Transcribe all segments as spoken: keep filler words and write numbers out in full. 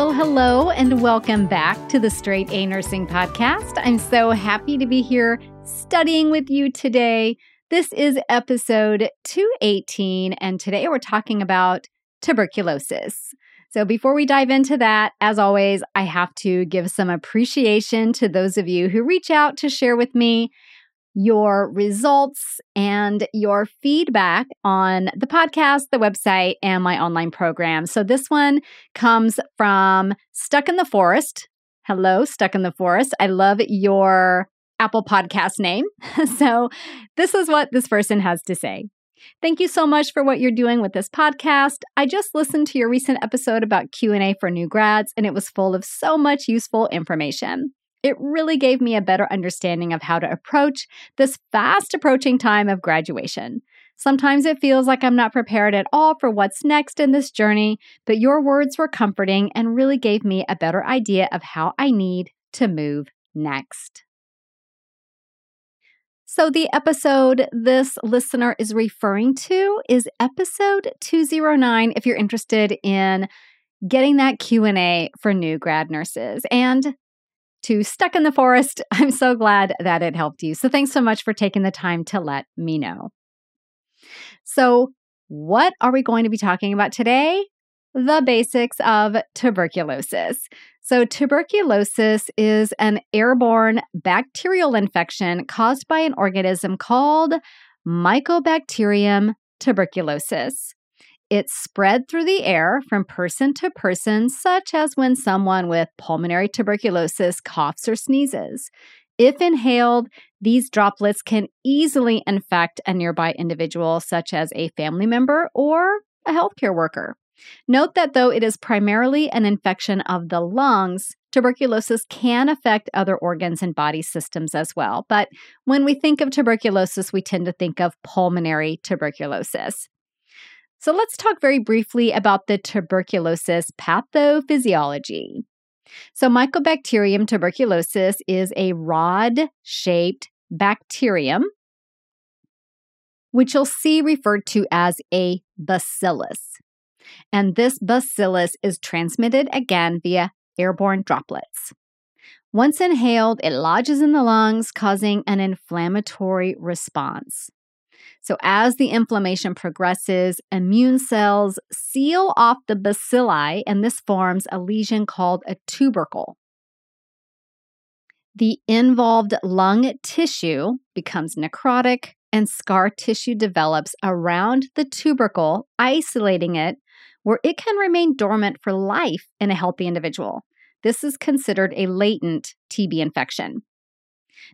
Well, hello and welcome back to the Straight A Nursing Podcast. I'm so happy to be here studying with you today. This is episode two eighteen, and today we're talking about tuberculosis. So before we dive into that, as always, I have to give some appreciation to those of you who reach out to share with me your results and your feedback on the podcast, the website, and my online program. So this one comes from Stuck in the Forest. Hello, Stuck in the Forest. I love your Apple Podcast name. So this is what this person has to say. Thank you so much for what you're doing with this podcast. I just listened to your recent episode about Q and A for new grads, and it was full of so much useful information. It really gave me a better understanding of how to approach this fast approaching time of graduation. Sometimes it feels like I'm not prepared at all for what's next in this journey, but your words were comforting and really gave me a better idea of how I need to move next. So the episode this listener is referring to is episode two oh nine if you're interested in getting that Q and A for new grad nurses. And to Stuck in the Forest, I'm so glad that it helped you. So thanks so much for taking the time to let me know. So what are we going to be talking about today? The basics of tuberculosis. So tuberculosis is an airborne bacterial infection caused by an organism called Mycobacterium tuberculosis. It's spread through the air from person to person, such as when someone with pulmonary tuberculosis coughs or sneezes. If inhaled, these droplets can easily infect a nearby individual, such as a family member or a healthcare worker. Note that though it is primarily an infection of the lungs, tuberculosis can affect other organs and body systems as well. But when we think of tuberculosis, we tend to think of pulmonary tuberculosis. So let's talk very briefly about the tuberculosis pathophysiology. So Mycobacterium tuberculosis is a rod-shaped bacterium, which you'll see referred to as a bacillus. And this bacillus is transmitted again via airborne droplets. Once inhaled, it lodges in the lungs, causing an inflammatory response. So as the inflammation progresses, immune cells seal off the bacilli, and this forms a lesion called a tubercle. The involved lung tissue becomes necrotic, and scar tissue develops around the tubercle, isolating it, where it can remain dormant for life in a healthy individual. This is considered a latent T B infection.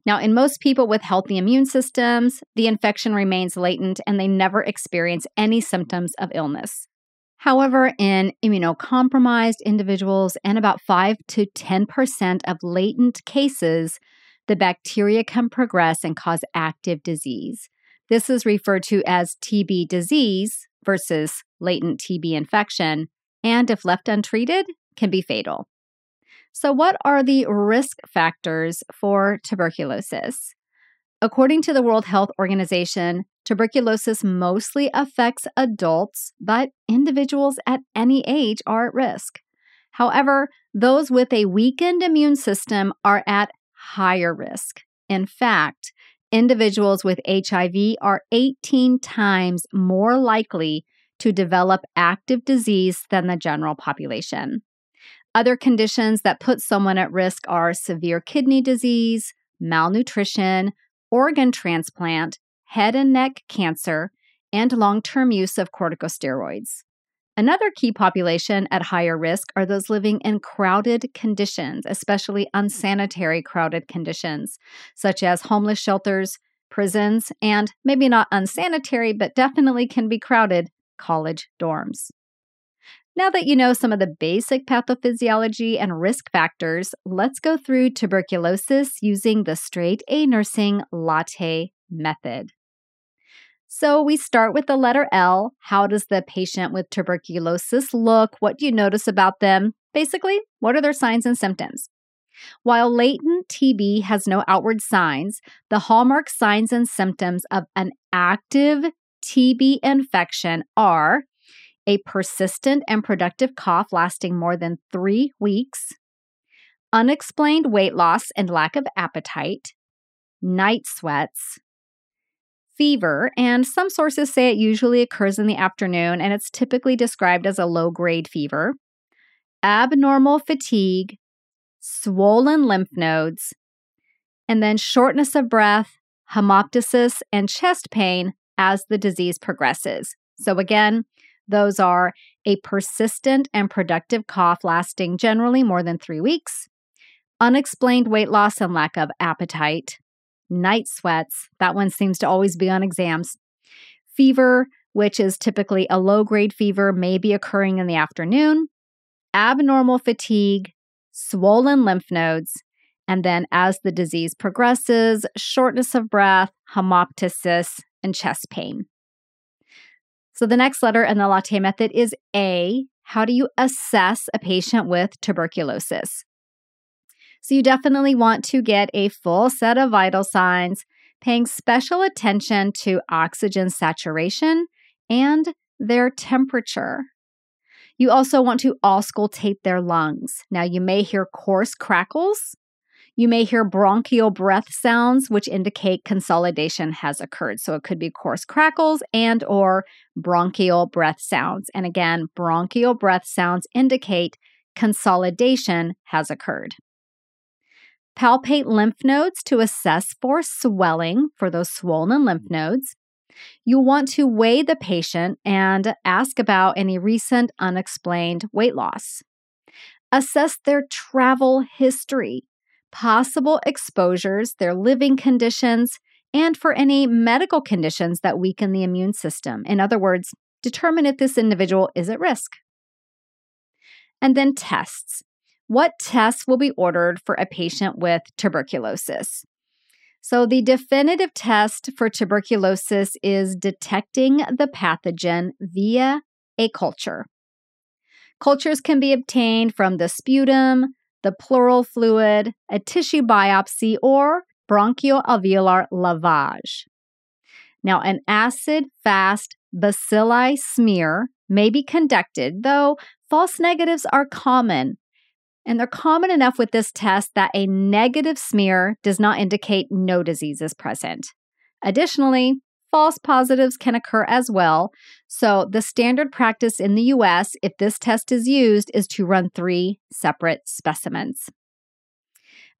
Now, in most people with healthy immune systems, the infection remains latent and they never experience any symptoms of illness. However, in immunocompromised individuals and about five to ten percent of latent cases, the bacteria can progress and cause active disease. This is referred to as T B disease versus latent T B infection, and if left untreated, can be fatal. So what are the risk factors for tuberculosis? According to the World Health Organization, tuberculosis mostly affects adults, but individuals at any age are at risk. However, those with a weakened immune system are at higher risk. In fact, individuals with H I V are eighteen times more likely to develop active disease than the general population. Other conditions that put someone at risk are severe kidney disease, malnutrition, organ transplant, head and neck cancer, and long-term use of corticosteroids. Another key population at higher risk are those living in crowded conditions, especially unsanitary crowded conditions, such as homeless shelters, prisons, and maybe not unsanitary, but definitely can be crowded, college dorms. Now that you know some of the basic pathophysiology and risk factors, let's go through tuberculosis using the Straight A Nursing Latte method. So we start with the letter L. How does the patient with tuberculosis look? What do you notice about them? Basically, what are their signs and symptoms? While latent T B has no outward signs, the hallmark signs and symptoms of an active T B infection are a persistent and productive cough lasting more than three weeks, unexplained weight loss and lack of appetite, night sweats, fever, and some sources say it usually occurs in the afternoon and it's typically described as a low-grade fever, abnormal fatigue, swollen lymph nodes, and then shortness of breath, hemoptysis, and chest pain as the disease progresses. So again, those are a persistent and productive cough lasting generally more than three weeks, unexplained weight loss and lack of appetite, night sweats, that one seems to always be on exams, fever, which is typically a low-grade fever, may be occurring in the afternoon, abnormal fatigue, swollen lymph nodes, and then as the disease progresses, shortness of breath, hemoptysis, and chest pain. So the next letter in the Latte method is A. How do you assess a patient with tuberculosis? So you definitely want to get a full set of vital signs, paying special attention to oxygen saturation and their temperature. You also want to auscultate their lungs. Now you may hear coarse crackles. You may hear bronchial breath sounds, which indicate consolidation has occurred. So it could be coarse crackles and or bronchial breath sounds. And again, bronchial breath sounds indicate consolidation has occurred. Palpate lymph nodes to assess for swelling for those swollen lymph nodes. You'll want to weigh the patient and ask about any recent unexplained weight loss. Assess their travel history, possible exposures, their living conditions, and for any medical conditions that weaken the immune system. In other words, determine if this individual is at risk. And then tests. What tests will be ordered for a patient with tuberculosis? So the definitive test for tuberculosis is detecting the pathogen via a culture. Cultures can be obtained from the sputum, the pleural fluid, a tissue biopsy, or bronchial alveolar lavage. Now, an acid-fast bacilli smear may be conducted, though false negatives are common. And they're common enough with this test that a negative smear does not indicate no disease is present. Additionally, false positives can occur as well. So the standard practice in the U S, if this test is used, is to run three separate specimens.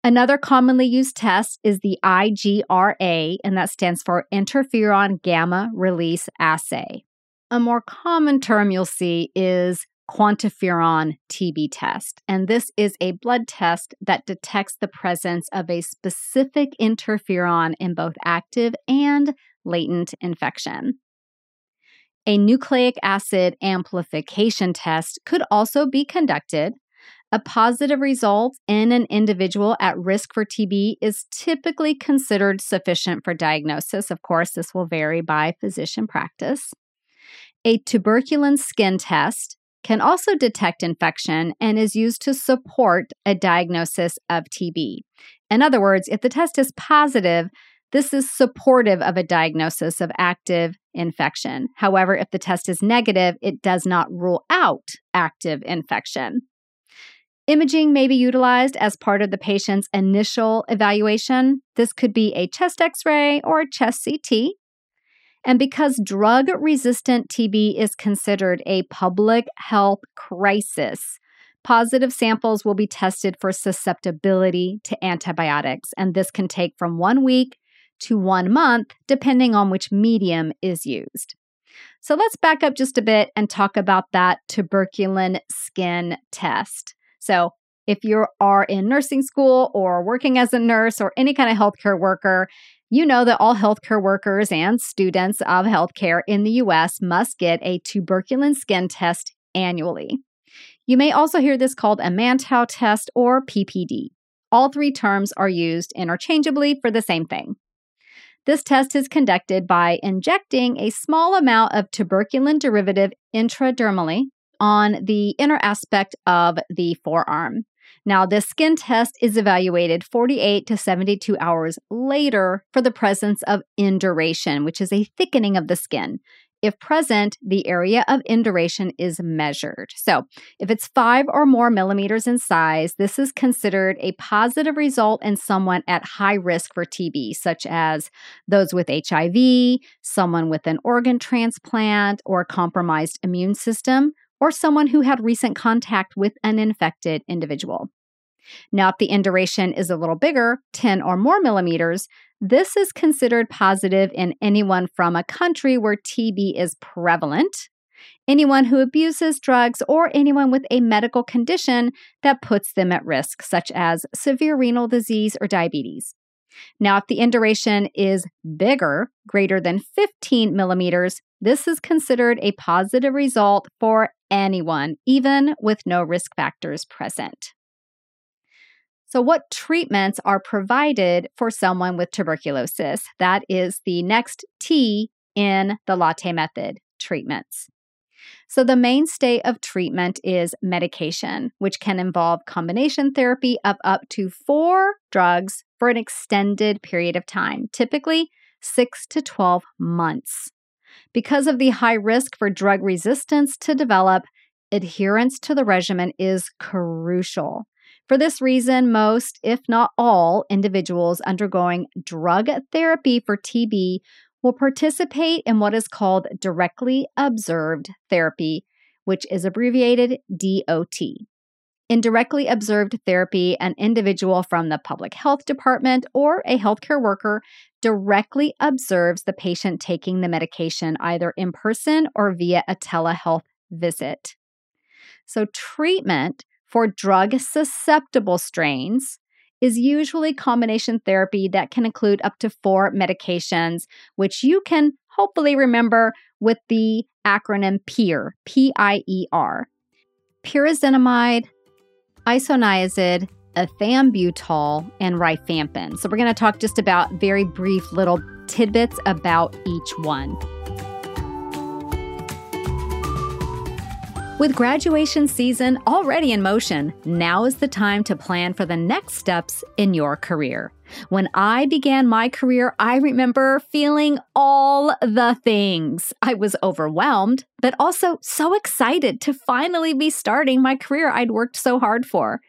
Another commonly used test is the I G R A, and that stands for interferon gamma release assay. A more common term you'll see is Quantiferon T B test, and this is a blood test that detects the presence of a specific interferon in both active and latent infection. A nucleic acid amplification test could also be conducted. A positive result in an individual at risk for T B is typically considered sufficient for diagnosis. Of course, this will vary by physician practice. A tuberculin skin test can also detect infection and is used to support a diagnosis of T B. In other words, if the test is positive, this is supportive of a diagnosis of active infection. However, if the test is negative, it does not rule out active infection. Imaging may be utilized as part of the patient's initial evaluation. This could be a chest X-ray or a chest C T. And because drug-resistant T B is considered a public health crisis, positive samples will be tested for susceptibility to antibiotics, and this can take from one week to one month, depending on which medium is used. So let's back up just a bit and talk about that tuberculin skin test. So if you are in nursing school or working as a nurse or any kind of healthcare worker, you know that all healthcare workers and students of healthcare in the U S must get a tuberculin skin test annually. You may also hear this called a Mantow test or P P D. All three terms are used interchangeably for the same thing. This test is conducted by injecting a small amount of tuberculin derivative intradermally on the inner aspect of the forearm. Now, this skin test is evaluated forty-eight to seventy-two hours later for the presence of induration, which is a thickening of the skin. If present, the area of induration is measured. So if it's five or more millimeters in size, this is considered a positive result in someone at high risk for T B, such as those with H I V, someone with an organ transplant or compromised immune system, or someone who had recent contact with an infected individual. Now, if the induration is a little bigger, ten or more millimeters, this is considered positive in anyone from a country where T B is prevalent, anyone who abuses drugs, or anyone with a medical condition that puts them at risk, such as severe renal disease or diabetes. Now, if the induration is bigger, greater than fifteen millimeters, this is considered a positive result for anyone, even with no risk factors present. So what treatments are provided for someone with tuberculosis? That is the next T in the Latte method, treatments. So the mainstay of treatment is medication, which can involve combination therapy of up to four drugs for an extended period of time, typically six to twelve months. Because of the high risk for drug resistance to develop, adherence to the regimen is crucial. For this reason, most, if not all, individuals undergoing drug therapy for T B will participate in what is called directly observed therapy, which is abbreviated D O T. In directly observed therapy, an individual from the public health department or a healthcare worker directly observes the patient taking the medication either in person or via a telehealth visit. So treatment for drug-susceptible strains is usually combination therapy that can include up to four medications, which you can hopefully remember with the acronym PIER, P I E R. Pyrazinamide, isoniazid, ethambutol, and rifampin. So we're going to talk just about very brief little tidbits about each one. With graduation season already in motion, now is the time to plan for the next steps in your career. When I began my career, I remember feeling all the things. I was overwhelmed, but also so excited to finally be starting my career I'd worked so hard for.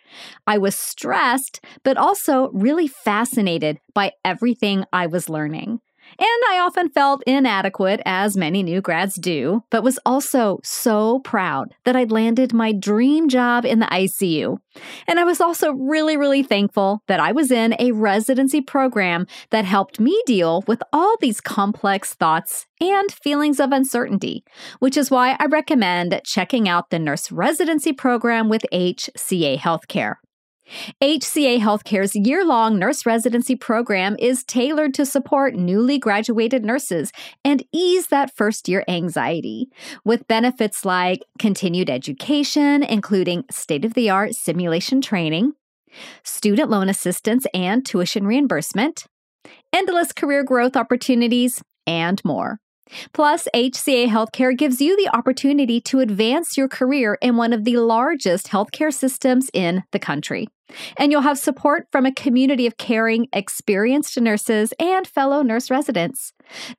I was stressed, but also really fascinated by everything I was learning. And I often felt inadequate, as many new grads do, but was also so proud that I'd landed my dream job in the I C U. And I was also really, really thankful that I was in a residency program that helped me deal with all these complex thoughts and feelings of uncertainty, which is why I recommend checking out the Nurse Residency Program with H C A Healthcare. H C A Healthcare's year-long nurse residency program is tailored to support newly graduated nurses and ease that first-year anxiety. With benefits like continued education, including state-of-the-art simulation training, student loan assistance and tuition reimbursement, endless career growth opportunities, and more. Plus, H C A Healthcare gives you the opportunity to advance your career in one of the largest healthcare systems in the country. And you'll have support from a community of caring, experienced nurses and fellow nurse residents.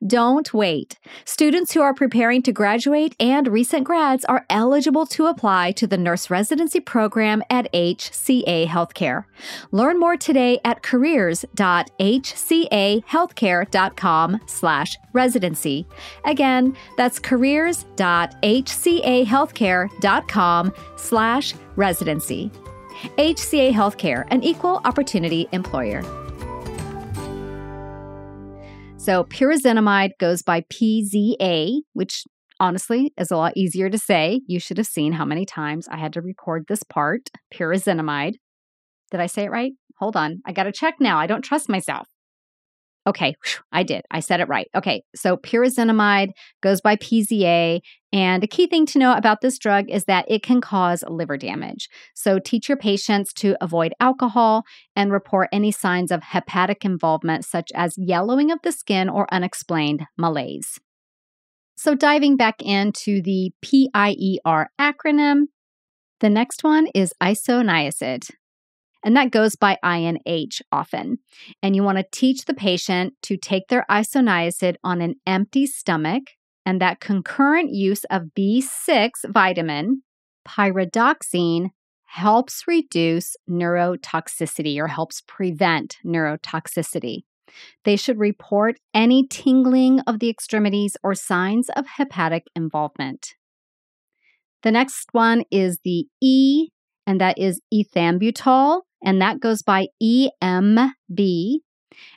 Don't wait. Students who are preparing to graduate and recent grads are eligible to apply to the Nurse Residency Program at H C A Healthcare. Learn more today at careers dot h c a healthcare dot com slash residency. Again, that's careers dot h c a healthcare dot com slash residency. H C A Healthcare, an equal opportunity employer. So pyrazinamide goes by P Z A, which honestly is a lot easier to say. You should have seen how many times I had to record this part. Pyrazinamide. Did I say it right? Hold on. I got to check now. I don't trust myself. Okay, I did. I said it right. Okay, so pyrazinamide goes by P Z A, and a key thing to know about this drug is that it can cause liver damage. So teach your patients to avoid alcohol and report any signs of hepatic involvement, such as yellowing of the skin or unexplained malaise. So diving back into the PIER acronym, the next one is isoniazid. And that goes by I N H often. And you want to teach the patient to take their isoniazid on an empty stomach and that concurrent use of B six vitamin, pyridoxine, helps reduce neurotoxicity or helps prevent neurotoxicity. They should report any tingling of the extremities or signs of hepatic involvement. The next one is the E, and that is ethambutol, and that goes by E M B.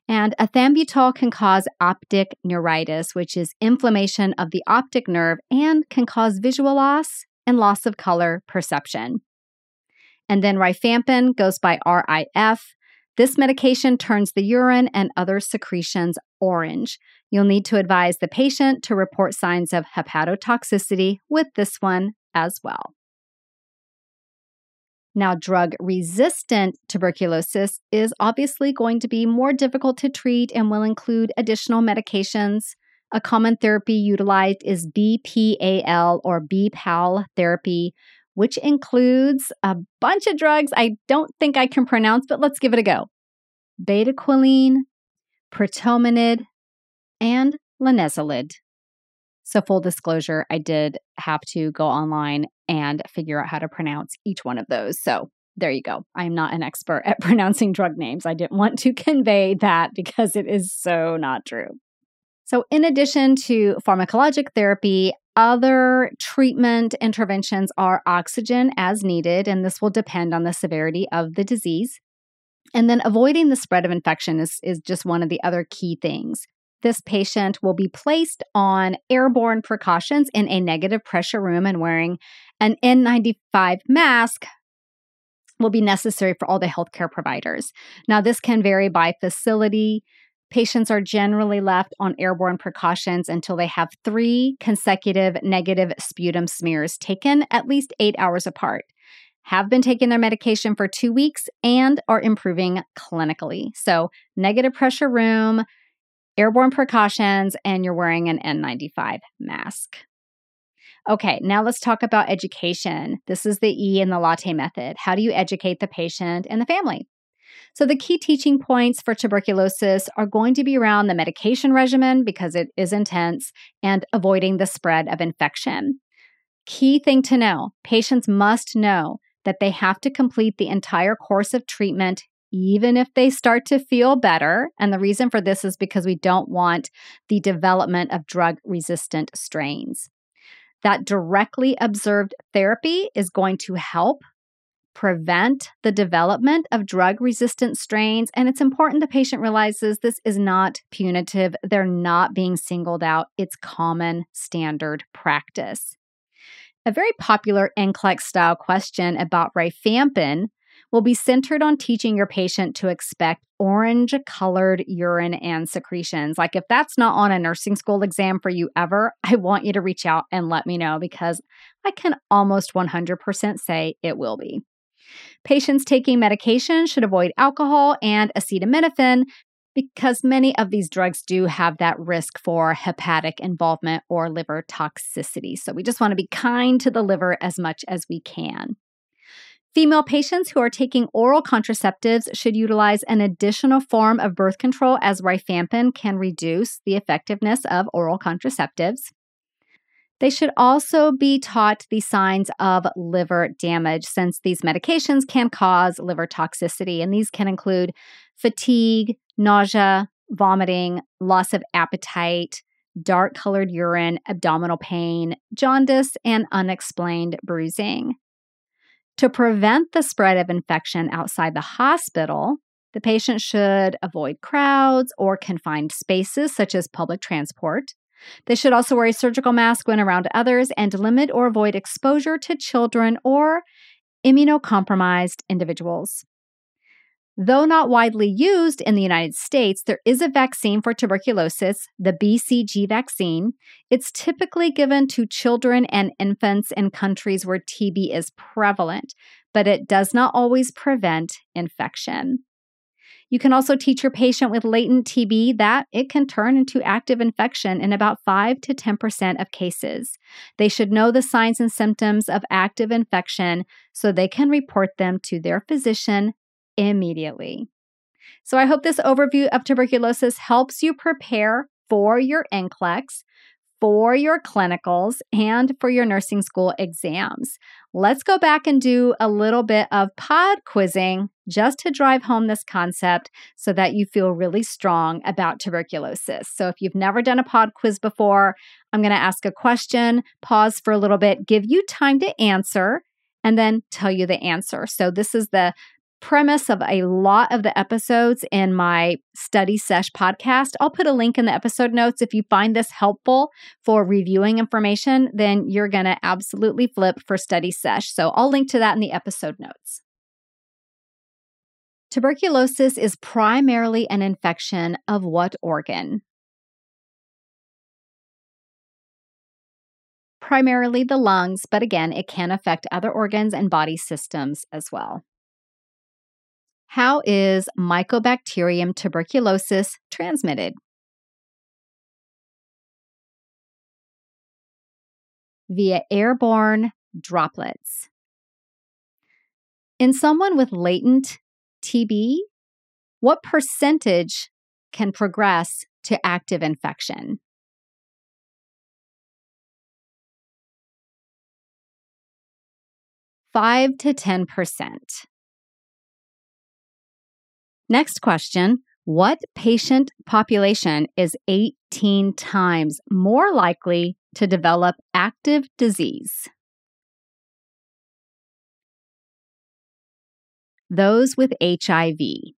And ethambutol can cause optic neuritis, which is inflammation of the optic nerve and can cause visual loss and loss of color perception. And then rifampin goes by R I F. This medication turns the urine and other secretions orange. You'll need to advise the patient to report signs of hepatotoxicity with this one as well. Now, drug-resistant tuberculosis is obviously going to be more difficult to treat and will include additional medications. A common therapy utilized is B P A L or B P A L therapy, which includes a bunch of drugs I don't think I can pronounce, but let's give it a go. Betaquiline, pretomanid, and linezolid. So full disclosure, I did have to go online and figure out how to pronounce each one of those. So there you go. I'm not an expert at pronouncing drug names. I didn't want to convey that because it is so not true. So in addition to pharmacologic therapy, other treatment interventions are oxygen as needed, and this will depend on the severity of the disease. And then avoiding the spread of infection is, is just one of the other key things. This patient will be placed on airborne precautions in a negative pressure room, and wearing an N ninety-five mask will be necessary for all the healthcare providers. Now, this can vary by facility. Patients are generally left on airborne precautions until they have three consecutive negative sputum smears taken at least eight hours apart, have been taking their medication for two weeks, and are improving clinically. So negative pressure room, airborne precautions, and you're wearing an N ninety-five mask. Okay, now let's talk about education. This is the E in the latte method. How do you educate the patient and the family? So the key teaching points for tuberculosis are going to be around the medication regimen, because it is intense, and avoiding the spread of infection. Key thing to know, patients must know that they have to complete the entire course of treatment even if they start to feel better. And the reason for this is because we don't want the development of drug-resistant strains. That directly observed therapy is going to help prevent the development of drug-resistant strains. And it's important the patient realizes this is not punitive. They're not being singled out. It's common standard practice. A very popular N C L E X-style question about rifampin will be centered on teaching your patient to expect orange-colored urine and secretions. Like, if that's not on a nursing school exam for you ever, I want you to reach out and let me know, because I can almost one hundred percent say it will be. Patients taking medication should avoid alcohol and acetaminophen, because many of these drugs do have that risk for hepatic involvement or liver toxicity. So we just want to be kind to the liver as much as we can. Female patients who are taking oral contraceptives should utilize an additional form of birth control, as rifampin can reduce the effectiveness of oral contraceptives. They should also be taught the signs of liver damage, since these medications can cause liver toxicity, and these can include fatigue, nausea, vomiting, loss of appetite, dark-colored urine, abdominal pain, jaundice, and unexplained bruising. To prevent the spread of infection outside the hospital, the patient should avoid crowds or confined spaces such as public transport. They should also wear a surgical mask when around others, and limit or avoid exposure to children or immunocompromised individuals. Though not widely used in the United States, there is a vaccine for tuberculosis, the B C G vaccine. It's typically given to children and infants in countries where T B is prevalent, but it does not always prevent infection. You can also teach your patient with latent T B that it can turn into active infection in about five to ten percent of cases. They should know the signs and symptoms of active infection so they can report them to their physician immediately. So I hope this overview of tuberculosis helps you prepare for your N C L E X. for your clinicals and for your nursing school exams. Let's go back and do a little bit of pod quizzing just to drive home this concept so that you feel really strong about tuberculosis. So if you've never done a pod quiz before, I'm going to ask a question, pause for a little bit, give you time to answer, and then tell you the answer. So this is the premise of a lot of the episodes in my Study Sesh podcast. I'll put a link in the episode notes. If you find this helpful for reviewing information, then you're going to absolutely flip for Study Sesh. So I'll link to that in the episode notes. Tuberculosis is primarily an infection of what organ? Primarily the lungs, but again, it can affect other organs and body systems as well. How is Mycobacterium tuberculosis transmitted? Via airborne droplets. In someone with latent T B, what percentage can progress to active infection? five to ten percent. Next question, what patient population is eighteen times more likely to develop active disease? Those with H I V.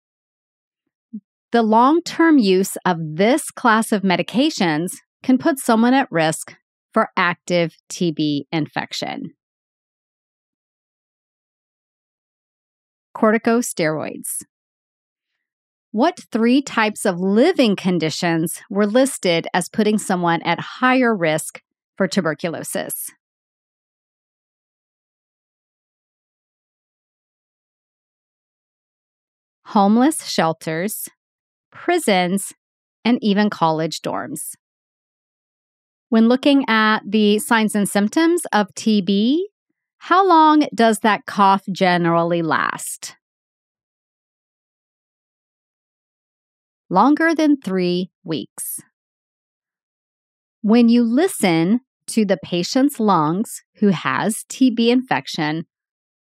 The long-term use of this class of medications can put someone at risk for active T B infection. Corticosteroids. What three types of living conditions were listed as putting someone at higher risk for tuberculosis? Homeless shelters, prisons, and even college dorms. When looking at the signs and symptoms of T B, how long does that cough generally last? Longer than three weeks. When you listen to the patient's lungs who has T B infection,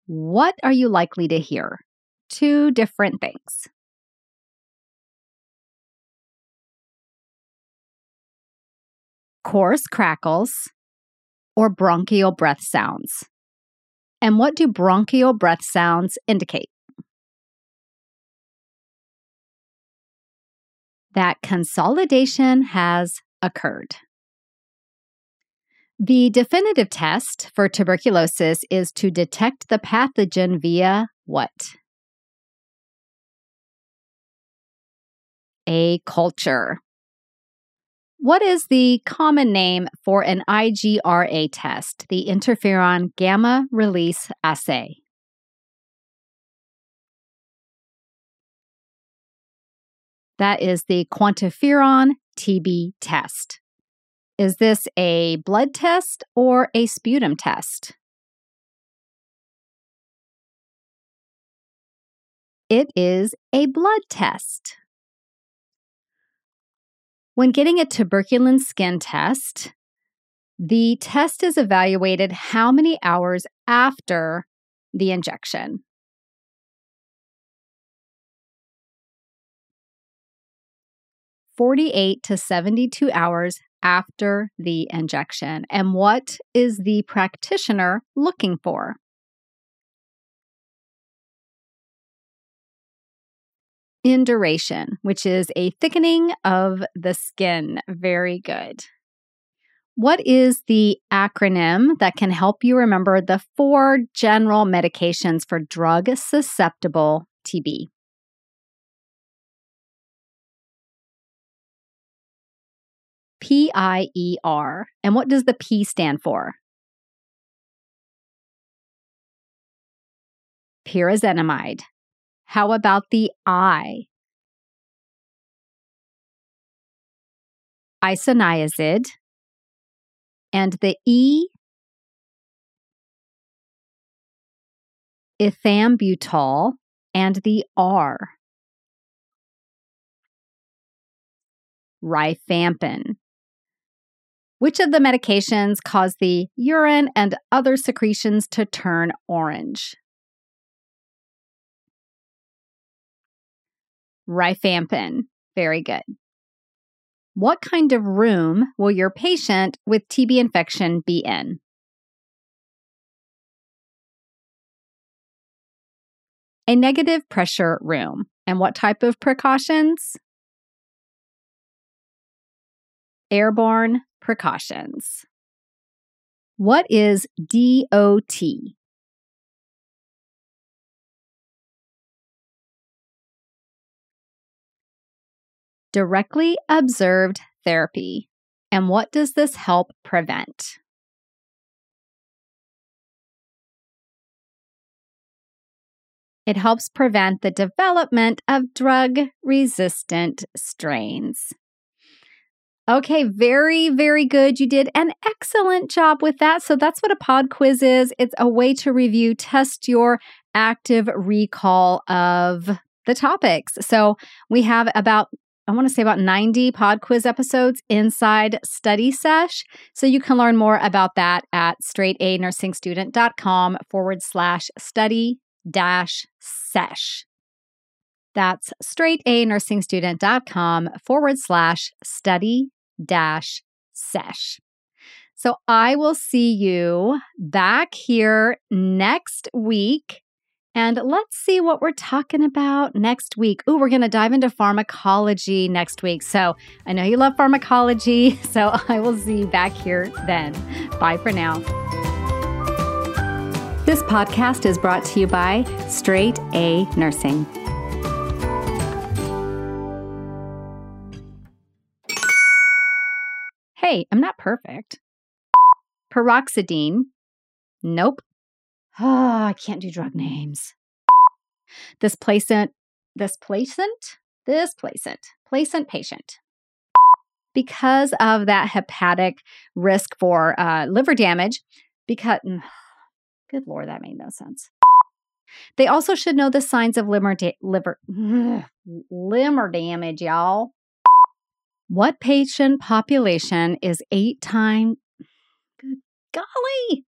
what are you likely to hear? Two different things. Coarse crackles or bronchial breath sounds. And what do bronchial breath sounds indicate? That consolidation has occurred. The definitive test for tuberculosis is to detect the pathogen via what? A culture. What is the common name for an I G R A test, the interferon gamma release assay? That is the Quantiferon T B test. Is this a blood test or a sputum test? It is a blood test. When getting a tuberculin skin test, the test is evaluated how many hours after the injection? forty-eight to seventy-two hours after the injection. And what is the practitioner looking for? Induration, which is a thickening of the skin. Very good. What is the acronym that can help you remember the four general medications for drug-susceptible T B? P I E R. And what does the P stand for? Pyrazinamide. How about the I? Isoniazid. And the E? Ethambutol. And the R? Rifampin. Which of the medications cause the urine and other secretions to turn orange? Rifampin. Very good. What kind of room will your patient with T B infection be in? A negative pressure room. And what type of precautions? Airborne precautions. What is D O T? Directly observed therapy. And what does this help prevent? It helps prevent the development of drug-resistant strains. Okay, very, very good. You did an excellent job with that. So that's what a pod quiz is. It's a way to review, test your active recall of the topics. So we have about, I want to say about ninety pod quiz episodes inside Study Sesh. So you can learn more about that at straightanursingstudent.com forward slash study dash sesh. That's straightanursingstudent.com forward slash study dash sesh. So I will see you back here next week. And let's see what we're talking about next week. Ooh, we're going to dive into pharmacology next week. So I know you love pharmacology. So I will see you back here then. Bye for now. This podcast is brought to you by Straight A Nursing. Hey, I'm not perfect. Peroxidine. Nope. Oh, I can't do drug names. This placent, this placent, this placent, placent patient. Because of that hepatic risk for uh, liver damage, because, good Lord, that made no sense. They also should know the signs of liver, da- liver, ugh, liver damage, y'all. What patient population is eight times, good golly.